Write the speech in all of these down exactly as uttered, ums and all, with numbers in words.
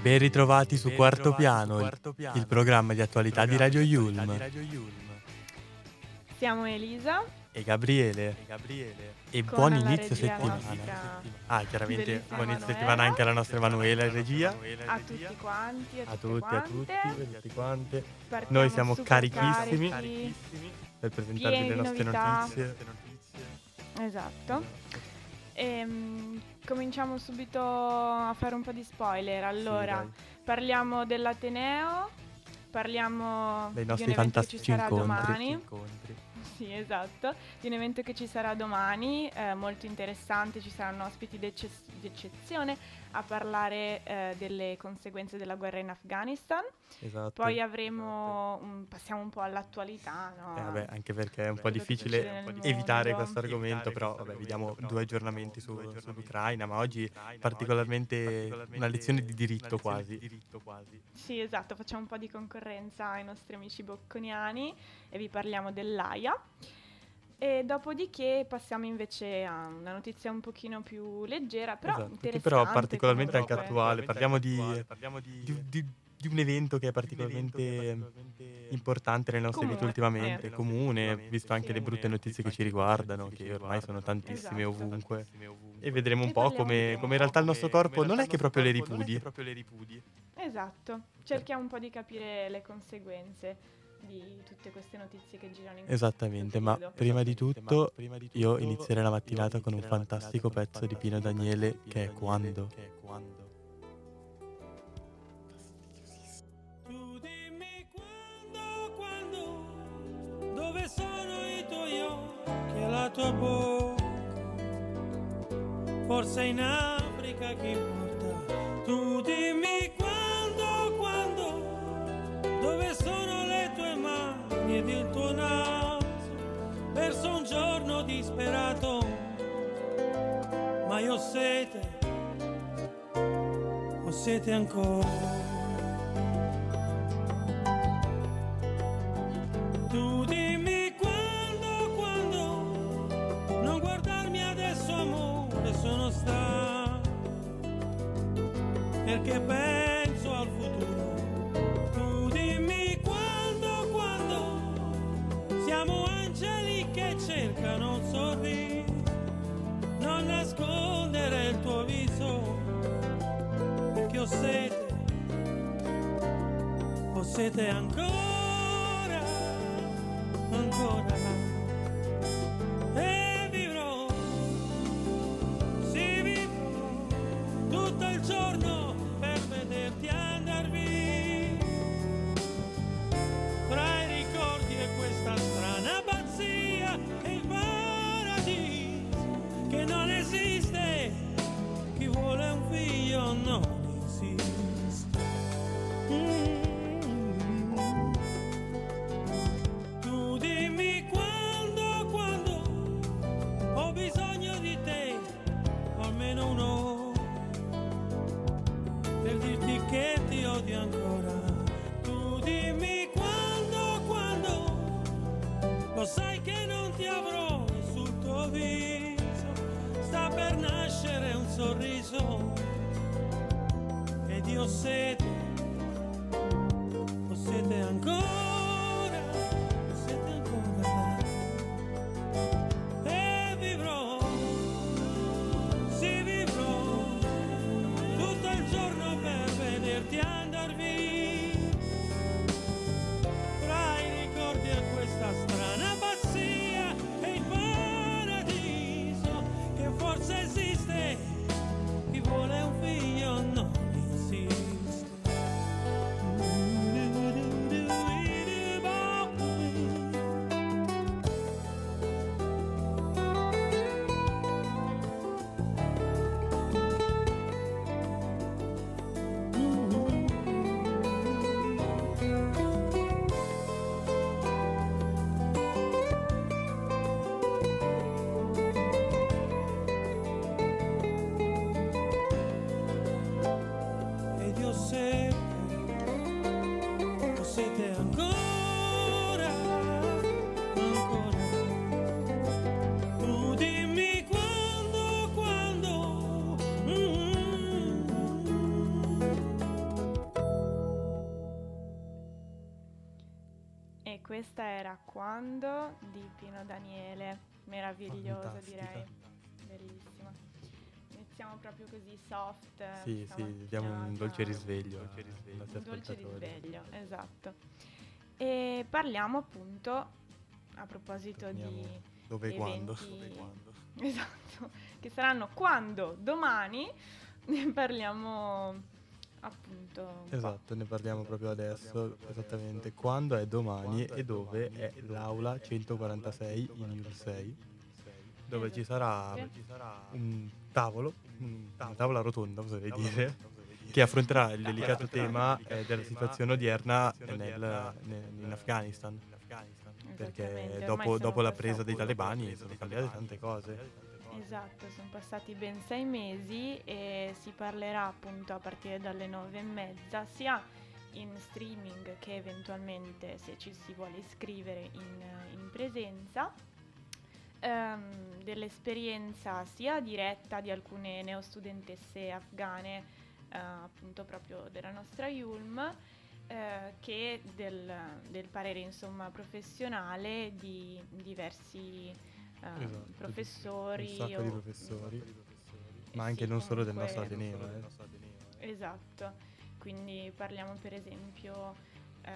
E ben ritrovati su Quarto Piano, il programma di attualità di Radio Yulm. Siamo Elisa e Gabriele. E, Gabriele. e buon inizio settimana. Ah, chiaramente buon inizio settimana anche alla nostra Emanuela in regia. A tutti quanti, a tutti, a tutti, a tutti quante. Noi siamo carichissimi per presentarvi le nostre notizie. Esatto. Ehm Cominciamo subito a fare un po' di spoiler. Allora, sì, parliamo dell'Ateneo, parliamo dei nostri di un evento che ci sarà incontri, domani. Sì, esatto, di un evento che ci sarà domani, eh, molto interessante, ci saranno ospiti d'ecce- d'eccezione a parlare eh, delle conseguenze della guerra in Afghanistan. Esatto. Poi avremo, esatto. un, passiamo un po' all'attualità, no? Eh, vabbè, anche perché è un Beh, po' difficile evitare questo argomento, però vabbè, vi diamo due aggiornamenti su, sull'Ucraina, ma oggi Ucraina, particolarmente, particolarmente una lezione di diritto, lezione quasi. Di diritto quasi. Sì, esatto, facciamo un po' di concorrenza ai nostri amici bocconiani e vi parliamo dell'AIA. E dopodiché passiamo invece a una notizia un pochino più leggera, però esatto, interessante. Però particolarmente comunque, anche attuale, parliamo di... Parliamo di, di, di di un evento che è particolarmente, che è particolarmente importante nelle nostre vite ultimamente, eh, comune, visto anche sì, le brutte notizie che ci riguardano, che, che ormai sono tantissime, esatto, ovunque. tantissime ovunque, e vedremo e un po' come, come in realtà il nostro corpo non è che proprio le ripudi. Esatto, cerchiamo un po' di capire le conseguenze di tutte queste notizie che girano in Esattamente, ma prima, di tutto, prima di tutto io inizierei la mattinata inizierei con un fantastico pezzo di Pino Daniele, che è Quando. Dove sono i tuoi occhi e la tua bocca? Forse in Africa, chi importa? Tu dimmi quando, quando. Dove sono le tue mani ed il tuo naso? Verso un giorno disperato, ma io ho sete, ho sete ancora. Perché penso al futuro. Tu dimmi quando, quando. Siamo angeli che cercano un sorriso. Non nascondere il tuo viso, perché ho sete, ho sete ancora, ancora. We'll Quando di Pino Daniele, meravigliosa, fantastica, direi, bellissima. Iniziamo proprio così soft. Sì, sì, diamo un dolce risveglio. Dolce risveglio. Un dolce risveglio, esatto. E parliamo appunto, a proposito Torniamo di dove eventi, quando. Dove quando. Esatto, che saranno quando domani ne parliamo. Appunto, esatto, ne parliamo proprio adesso, esattamente quando è domani e dove è l'aula centoquarantasei in Iulsei, dove ci sarà un tavolo, una tavola rotonda, oserei dire, che affronterà il delicato tema eh, della situazione odierna nel, nel, in Afghanistan, perché dopo, dopo la presa dei talebani sono cambiate tante cose. Esatto, sono passati ben sei mesi e si parlerà appunto a partire dalle nove e mezza sia in streaming che eventualmente, se ci si vuole iscrivere in, in presenza, ehm, dell'esperienza sia diretta di alcune neostudentesse afghane, eh, appunto proprio della nostra Yulm, eh, che del, del parere insomma professionale di diversi... Uh, esatto, professori, un sacco di professori, ma anche sì, non solo del nostro Ateneo, eh. Esatto, quindi parliamo per esempio uh,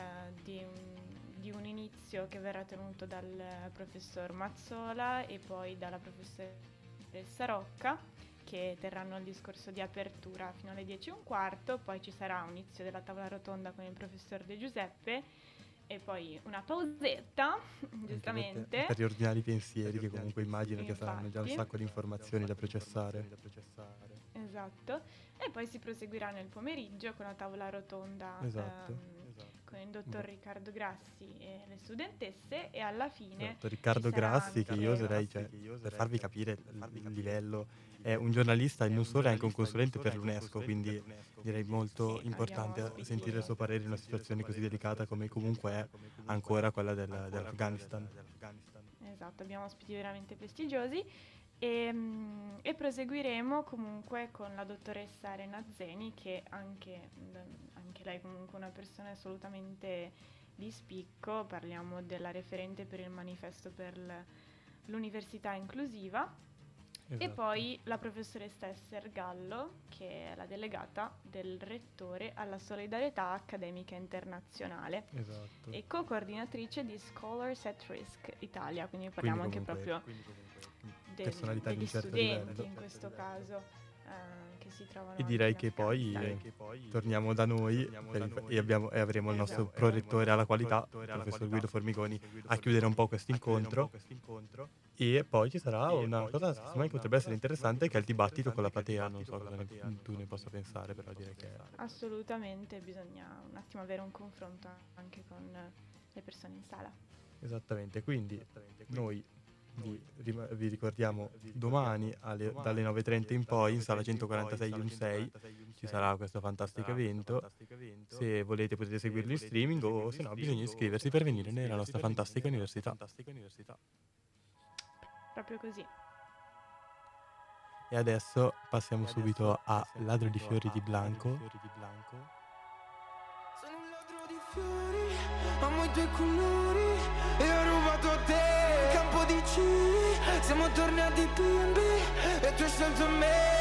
di, un, di un inizio che verrà tenuto dal professor Mazzola e poi dalla professoressa Rocca, che terranno il discorso di apertura fino alle dieci e un quarto, poi ci sarà un inizio della tavola rotonda con il professor De Giuseppe e poi una pausetta, giustamente, per riordinare i pensieri, che comunque immagino Infatti. Che saranno già un sacco di informazioni da processare. Esatto, e poi si proseguirà nel pomeriggio con la tavola rotonda, esatto. Ehm, esatto. con il dottor Riccardo Grassi e le studentesse, e alla fine esatto. Riccardo Grassi, che io oserei, cioè, per farvi capire il livello, è un giornalista e non solo, è anche un consulente per l'UNESCO, quindi direi molto sì, importante sentire il suo parere in una situazione così delicata come comunque è ancora quella del, dell'Afghanistan. Esatto, abbiamo ospiti veramente prestigiosi e, e proseguiremo comunque con la dottoressa Elena Zeni, che anche, anche lei comunque una persona assolutamente di spicco. Parliamo della referente per il manifesto per l'università inclusiva. Esatto. E poi la professoressa Esther Gallo, che è la delegata del rettore alla solidarietà accademica internazionale, esatto. e co-coordinatrice di Scholars at Risk Italia, quindi parliamo quindi comunque, anche proprio del, degli certo studenti livello. In questo caso uh, che si trovano. E direi che poi, eh, che poi torniamo da noi, torniamo per, da noi e, abbiamo, e avremo il nostro esatto, prorettore alla qualità, il professor Guido Formigoni, a chiudere un po' questo incontro. E poi ci sarà e una cosa sarà che una potrebbe essere interessante, che è il dibattito con la platea. Non so cosa ne, tu ne possa pensare, però direi che assolutamente bisogna un attimo avere un confronto anche con le persone in sala. Esattamente, quindi, Esattamente, quindi noi vi, rim- vi ricordiamo domani alle, dalle nove e trenta in poi in sala centoquarantasei Yulm sei ci sarà questo fantastico evento. Se volete potete seguirlo in streaming, o se no bisogna iscriversi per venire nella nostra fantastica università. Proprio così. E adesso passiamo e adesso subito a Ladro di Fiori di Blanco. Sono un ladro di fiori, amo i tuoi colori e ho rubato a te. Campo di cili, siamo tornati bimbi e tu hai scelto me.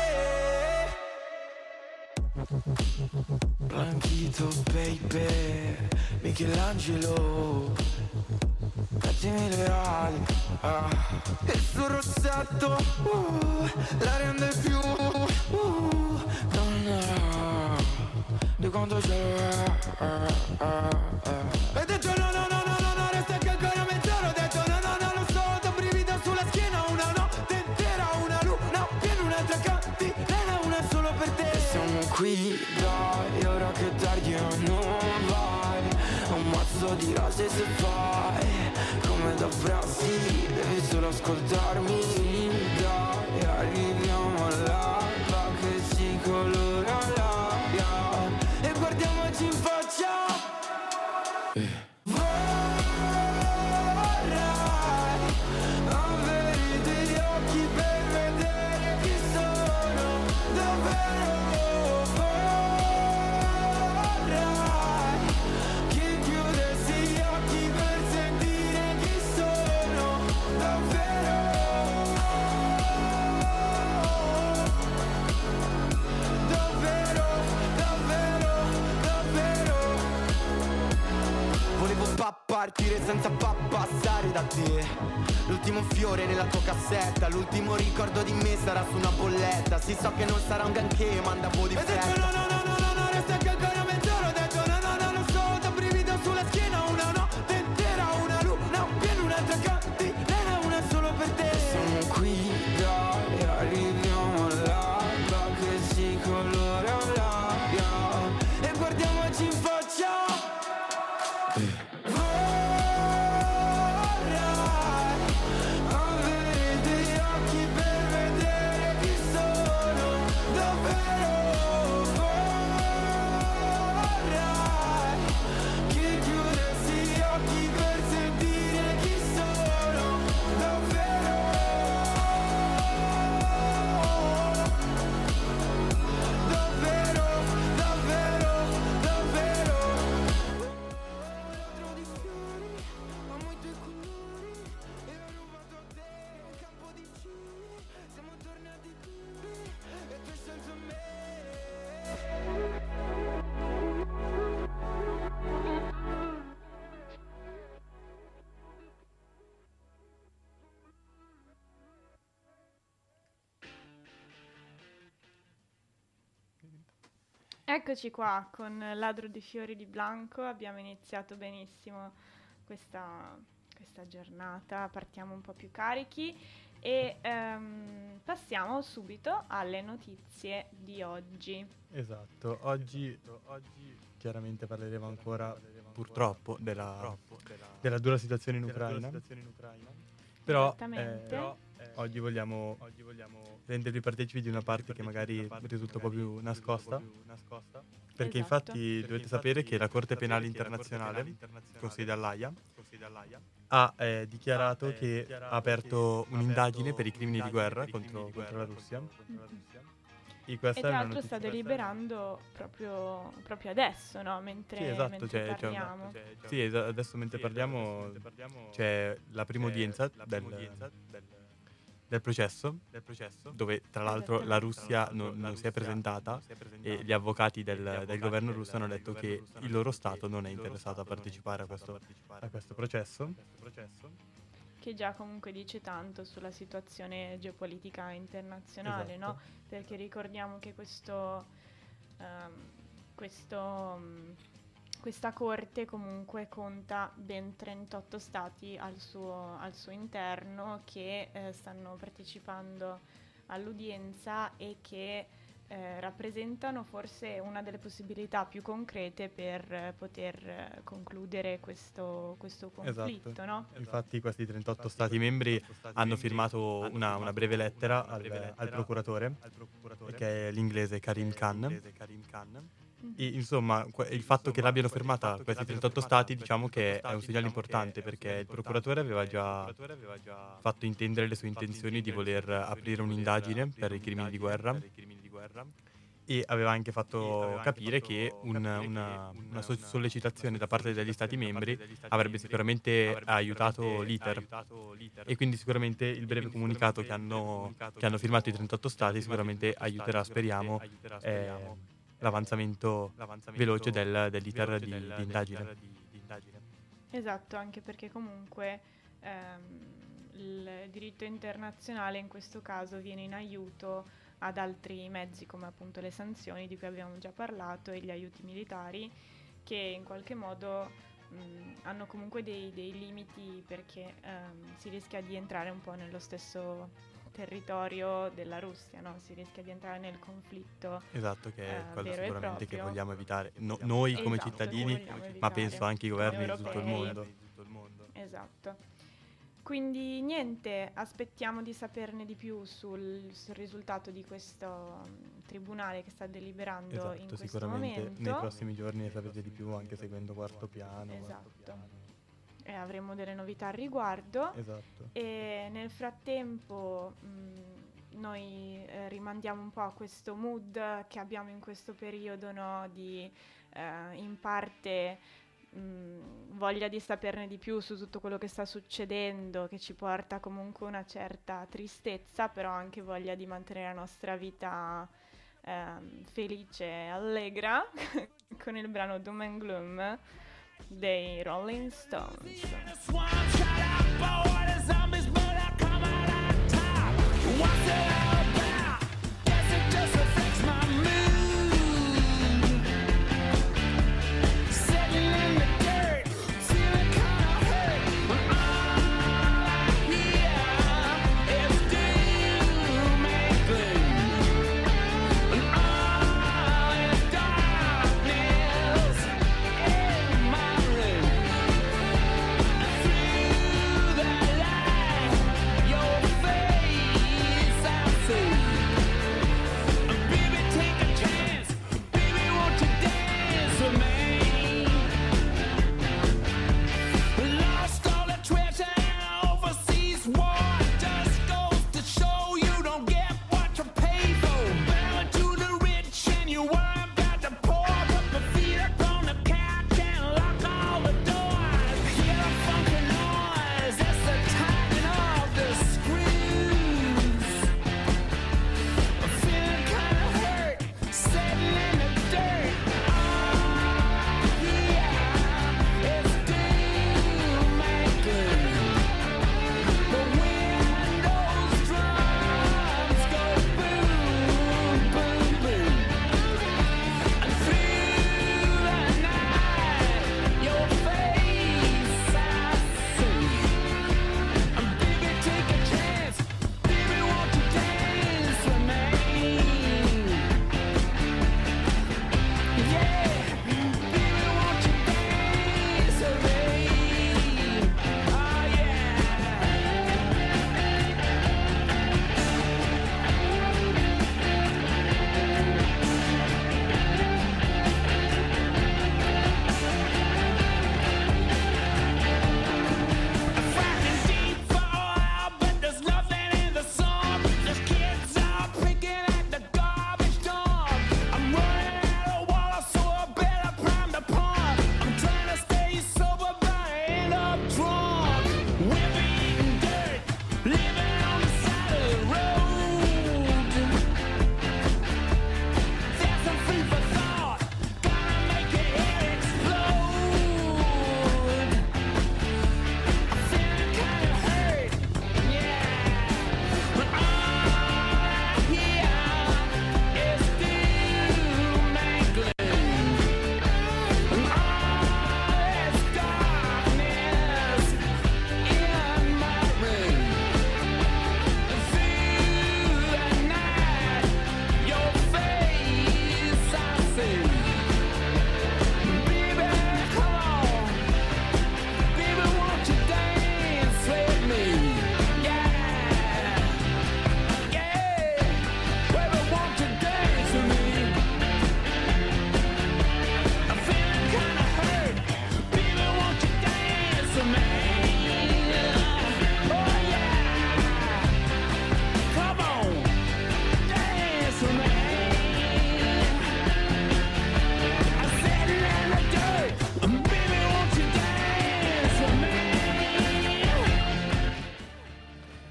Blanchito baby, Michelangelo, cattimi le ali, ah. Il suo rossetto, uh, la rende più uh, donna di quanto c'è, uh, uh, uh. Ed è già no, no, no, no, no, no, resta che ancora mezz'ora. Ho detto no, no, no, lo so, da brivida sulla schiena. Una notte intera, una luna piena, un'altra cantilena, una solo per te. E siamo qui, dai, ora che tardi o non vai. Un mazzo di rose se fai come da frasi, devi solo ascoltarmi, dai, arriviamo all'alba che si colora l'aria e guardiamoci in faccia. eh. Chi chiudersi gli occhi per sentire chi sono. senza passare da te. L'ultimo fiore nella tua cassetta, l'ultimo ricordo di me sarà su una bolletta. Si so che non sarà un granché, ma andavo di fretta. E detto no, no, no, no, no, no, resta che ancora mezz'ora. Ho detto no, no, no, lo so, da brivido sulla schiena. Una notte intera, una luna, un pieno, un'altra cantilena, una solo per te. Siamo qui, dai, arriviamo là, che si colora l'aria e guardiamoci in faccia. Eccoci qua con Ladro di Fiori di Blanco, abbiamo iniziato benissimo questa, questa giornata, partiamo un po' più carichi e um, passiamo subito alle notizie di oggi. Esatto, oggi, oggi chiaramente parleremo ancora, parleremo purtroppo, ancora della, purtroppo della, della dura situazione in Ucraina, situazione in Ucraina. però... Oggi vogliamo, oggi vogliamo rendervi partecipi di una parte che magari risulta un po' più nascosta, perché esatto. infatti perché dovete infatti sapere che la Corte Penale Internazionale, internazionale consigliata all'Aia, ha eh, dichiarato eh, che dichiarato ha aperto che un'indagine per i crimini di guerra, contro, di guerra contro, contro la Russia. Contro la Russia. Mm-hmm. E, e tra l'altro sta deliberando proprio, proprio adesso, no? Mentre, sì, esatto, mentre cioè, parliamo. Cioè, cioè, sì, esatto, adesso mentre sì, parliamo c'è la prima udienza del... Del processo, del processo, dove tra l'altro la Russia non, non, la Russia si è presentata, non si è presentata e gli avvocati del, gli avvocati del governo del, russo hanno detto che il loro Stato non è interessato a partecipare a questo, a questo processo, che già comunque dice tanto sulla situazione geopolitica internazionale, esatto. no? Perché ricordiamo che questo, um, questo um, questa corte comunque conta ben trentotto stati al suo, al suo interno che eh, stanno partecipando all'udienza e che eh, rappresentano forse una delle possibilità più concrete per eh, poter eh, concludere questo, questo conflitto. Esatto. No? Infatti questi trentotto Infatti, stati membri stati hanno firmato hanno una, una breve lettera, una breve al, lettera al, procuratore, al procuratore, che è l'inglese Karim Khan. E, insomma, qu- il fatto insomma, che l'abbiano fermata questi trentotto stati, diciamo che è un segnale importante, perché il procuratore aveva già fatto intendere le sue intenzioni di voler aprire un'indagine per i crimini di guerra e aveva anche fatto capire che una, una, una sollecitazione da parte degli stati membri avrebbe sicuramente aiutato l'iter, e quindi sicuramente il breve comunicato che hanno, che hanno firmato i trentotto stati sicuramente aiuterà, speriamo, eh, L'avanzamento, l'avanzamento veloce del, dell'iter di, della, di, indagine. Di, di indagine. Esatto, anche perché comunque ehm, il diritto internazionale in questo caso viene in aiuto ad altri mezzi come appunto le sanzioni di cui abbiamo già parlato e gli aiuti militari, che in qualche modo mh, hanno comunque dei, dei limiti, perché ehm, si rischia di entrare un po' nello stesso territorio della Russia, no? Si rischia di entrare nel conflitto. Esatto, che è eh, quello sicuramente che vogliamo evitare. No, noi esatto, come cittadini, evitare, ma penso anche i governi europei, di tutto il mondo. Esatto. Quindi niente, aspettiamo di saperne di più sul, sul risultato di questo tribunale che sta deliberando esatto, in questo sicuramente momento. Nei prossimi giorni ne sapete di più anche seguendo Quarto Piano. Esatto. Quarto piano. E avremo delle novità al riguardo. Esatto. E nel frattempo mh, noi eh, rimandiamo un po' a questo mood che abbiamo in questo periodo, no? Di eh, in parte mh, voglia di saperne di più su tutto quello che sta succedendo, che ci porta comunque una certa tristezza, però anche voglia di mantenere la nostra vita eh, felice e allegra con il brano Doom and Gloom dei Rolling Stones.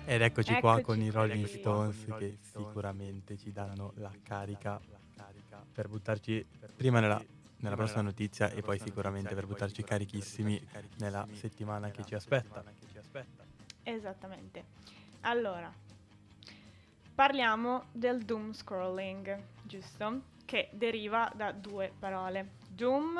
Ed eccoci, eccoci qua con i Rolling Stones, che sicuramente ci danno la carica per buttarci prima nella, nella prossima notizia e poi sicuramente per buttarci carichissimi nella settimana che ci aspetta. Esattamente. Allora, parliamo del doom scrolling, giusto? Che deriva da due parole. Doom,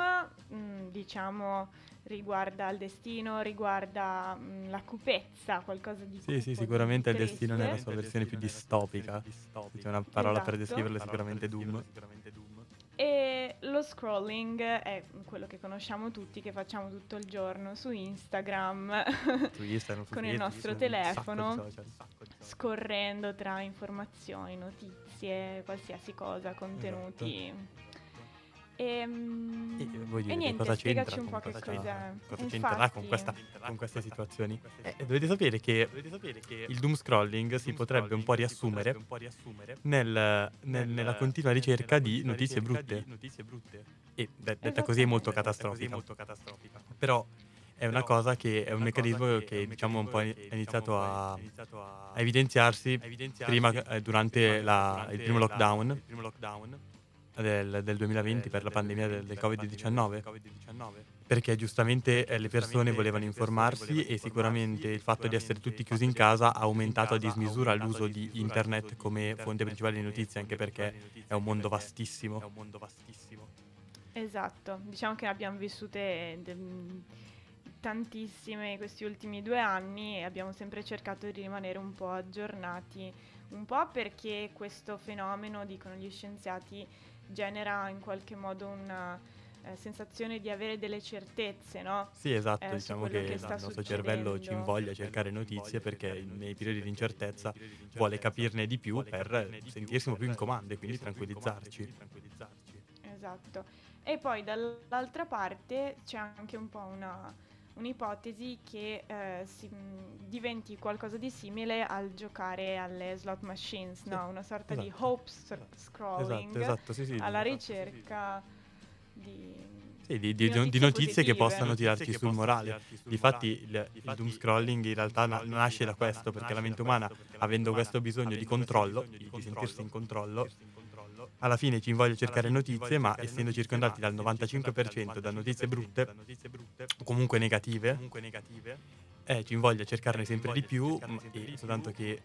mh, diciamo, riguarda il destino, riguarda mh, la cupezza, qualcosa di Sì, sì, sicuramente il destino nella sua versione più distopica. C'è una parola esatto. per descriverla sicuramente Doom. E lo scrolling è quello che conosciamo tutti, che facciamo tutto il giorno su Instagram, su Instagram con il nostro telefono, scorrendo tra informazioni, notizie, qualsiasi cosa, contenuti. Esatto. E, mm, e, voi e niente, cosa spiegaci un po' che cosa, cosa, cosa c'entrerà con, questa, con queste situazioni. Eh, dovete sapere che il doom scrolling si potrebbe un po' riassumere nel, nel, nella continua ricerca di notizie brutte. E detta così è molto catastrofica. Però è una cosa che è un meccanismo che diciamo un po' è iniziato a, a evidenziarsi prima, durante la, il primo lockdown. Del, del duemilaventi per la pandemia del, del covid diciannove, perché giustamente eh, le persone volevano informarsi e sicuramente il fatto di essere tutti chiusi in casa ha aumentato a dismisura l'uso di internet come fonte principale di notizie, anche perché è un mondo vastissimo. Esatto, diciamo che ne abbiamo vissute tantissime questi ultimi due anni e abbiamo sempre cercato di rimanere un po' aggiornati, un po' perché questo fenomeno, dicono gli scienziati, genera in qualche modo una eh, sensazione di avere delle certezze, no? Sì, esatto, eh, diciamo che, che il nostro cervello ci invoglia a cercare notizie perché nei periodi di incertezza vuole capirne di più per sentirsi un po' più in comando e quindi tranquillizzarci. Esatto. E poi dall'altra parte c'è anche un po' una, un'ipotesi che eh, si, mh, diventi qualcosa di simile al giocare alle slot machines, no? Una sorta esatto. di hope str- scrolling esatto, esatto, sì, sì, alla esatto, ricerca sì, sì. di... Sì, di, di, di notizie, notizie che possano tirarci che sul morale. Tirarci sul Difatti il, il doom scrolling in realtà na- nasce da questo, perché la mente umana, avendo questo bisogno di controllo, di sentirsi in controllo, alla fine ci invoglia a cercare notizie, ma essendo circondati dal novantacinque per cento da notizie brutte, o comunque negative, eh, ci invoglia a cercarne sempre di più, e soltanto che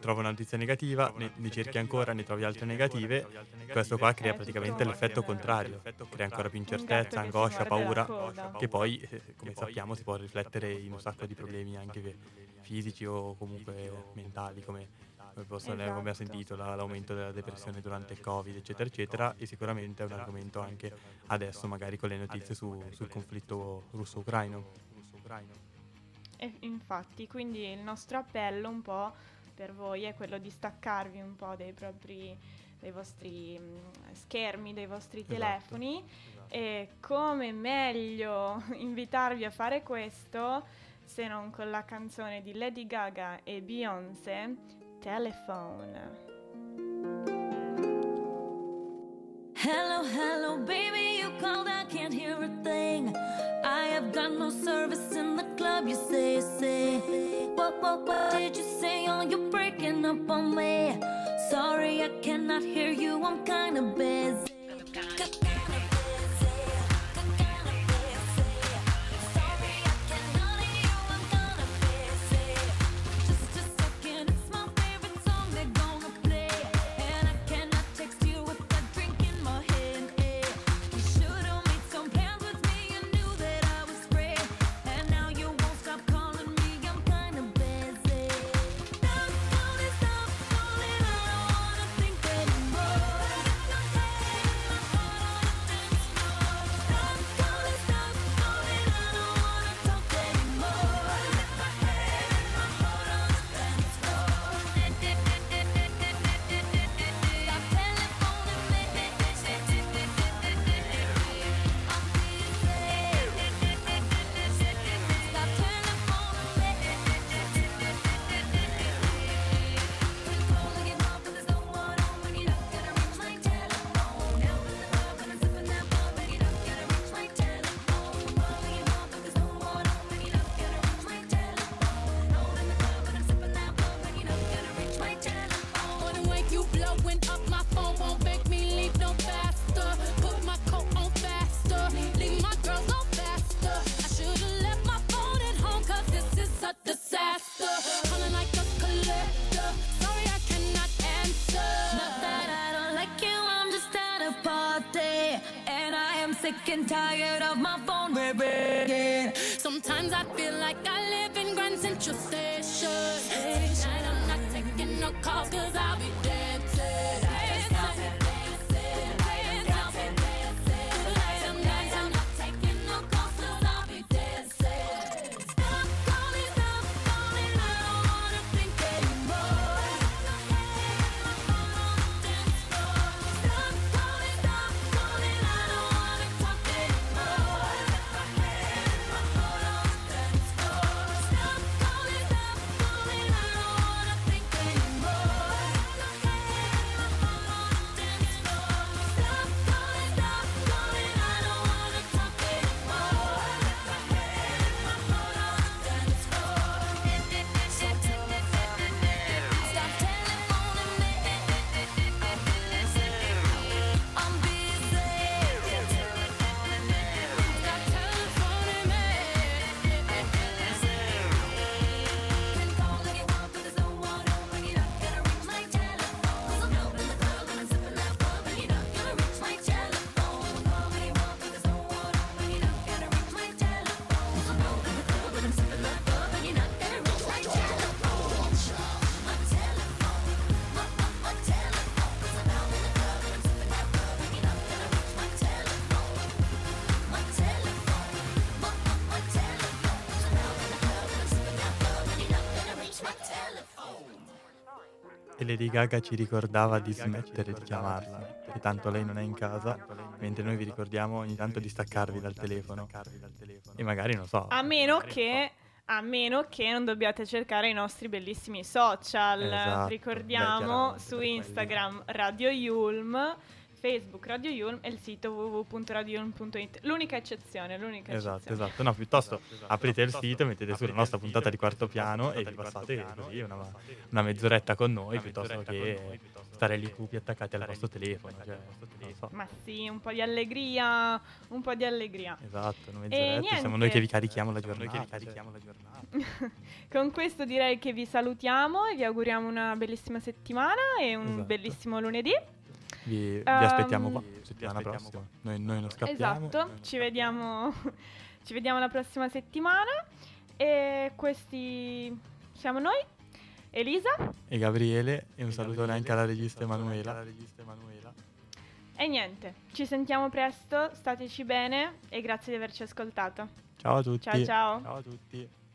trova una notizia negativa, ne, ne cerchi ancora, ne trovi altre negative, questo qua crea praticamente l'effetto contrario, crea ancora più incertezza, angoscia, paura, che poi, come sappiamo, si può riflettere in un sacco di problemi anche fisici o comunque mentali, come... Posso, esatto. come abbiamo sentito l'aumento della depressione durante il Covid, eccetera eccetera, e sicuramente è un argomento anche adesso, magari con le notizie su, sul conflitto russo-ucraino. E infatti, quindi il nostro appello un po' per voi è quello di staccarvi un po' dai propri, dai vostri schermi, dai vostri telefoni. Esatto. E come meglio invitarvi a fare questo se non con la canzone di Lady Gaga e Beyoncé, Telephone. Hello, hello, baby, you called, I can't hear a thing. I have got no service in the club, you say, say. What, what, what did you say? Oh, you're breaking up on me. Sorry, I cannot hear you, I'm kinda busy. And tired of my phone ringing. Sometimes I feel like I live in Grand Central Station. Tonight I'm not taking no calls 'cause I'll be dancing. E Lady Gaga ci ricordava di smettere di chiamarla, perché tanto lei non è in casa, mentre noi vi ricordiamo ogni tanto di staccarvi dal telefono. E magari, non so... A meno che... A meno che non dobbiate cercare i nostri bellissimi social. Esatto, ricordiamo beh, su Instagram quelli. Radio Yulm, Facebook Radio Yulm e il sito w w w punto radio yulm punto i t. L'unica eccezione, l'unica esatto, eccezione. Esatto, no, piuttosto esatto, esatto. aprite esatto, il sito, mettete su la nostra puntata di Quarto Piano e vi passate così una, una mezz'oretta con noi piuttosto che stare lì cupi attaccati al vostro telefono. Cioè, non so. Ma sì, un po' di allegria, un po' di allegria. Esatto, una mezz'oretta, siamo noi che vi carichiamo la giornata. Noi che vi carichiamo la giornata. Con questo direi che vi salutiamo e vi auguriamo una bellissima settimana e un esatto. bellissimo lunedì. Vi, vi aspettiamo um, qua settimana aspettiamo prossima. Qua. Noi, noi non scappiamo. Esatto, noi ci, vediamo, ci vediamo la prossima settimana. E questi siamo noi, Elisa e Gabriele. E un e saluto Gabriele, anche alla regista Emanuela. Alla regista Emanuela. E niente, ci sentiamo presto, stateci bene e grazie di averci ascoltato. Ciao a tutti. Ciao ciao. Ciao a tutti.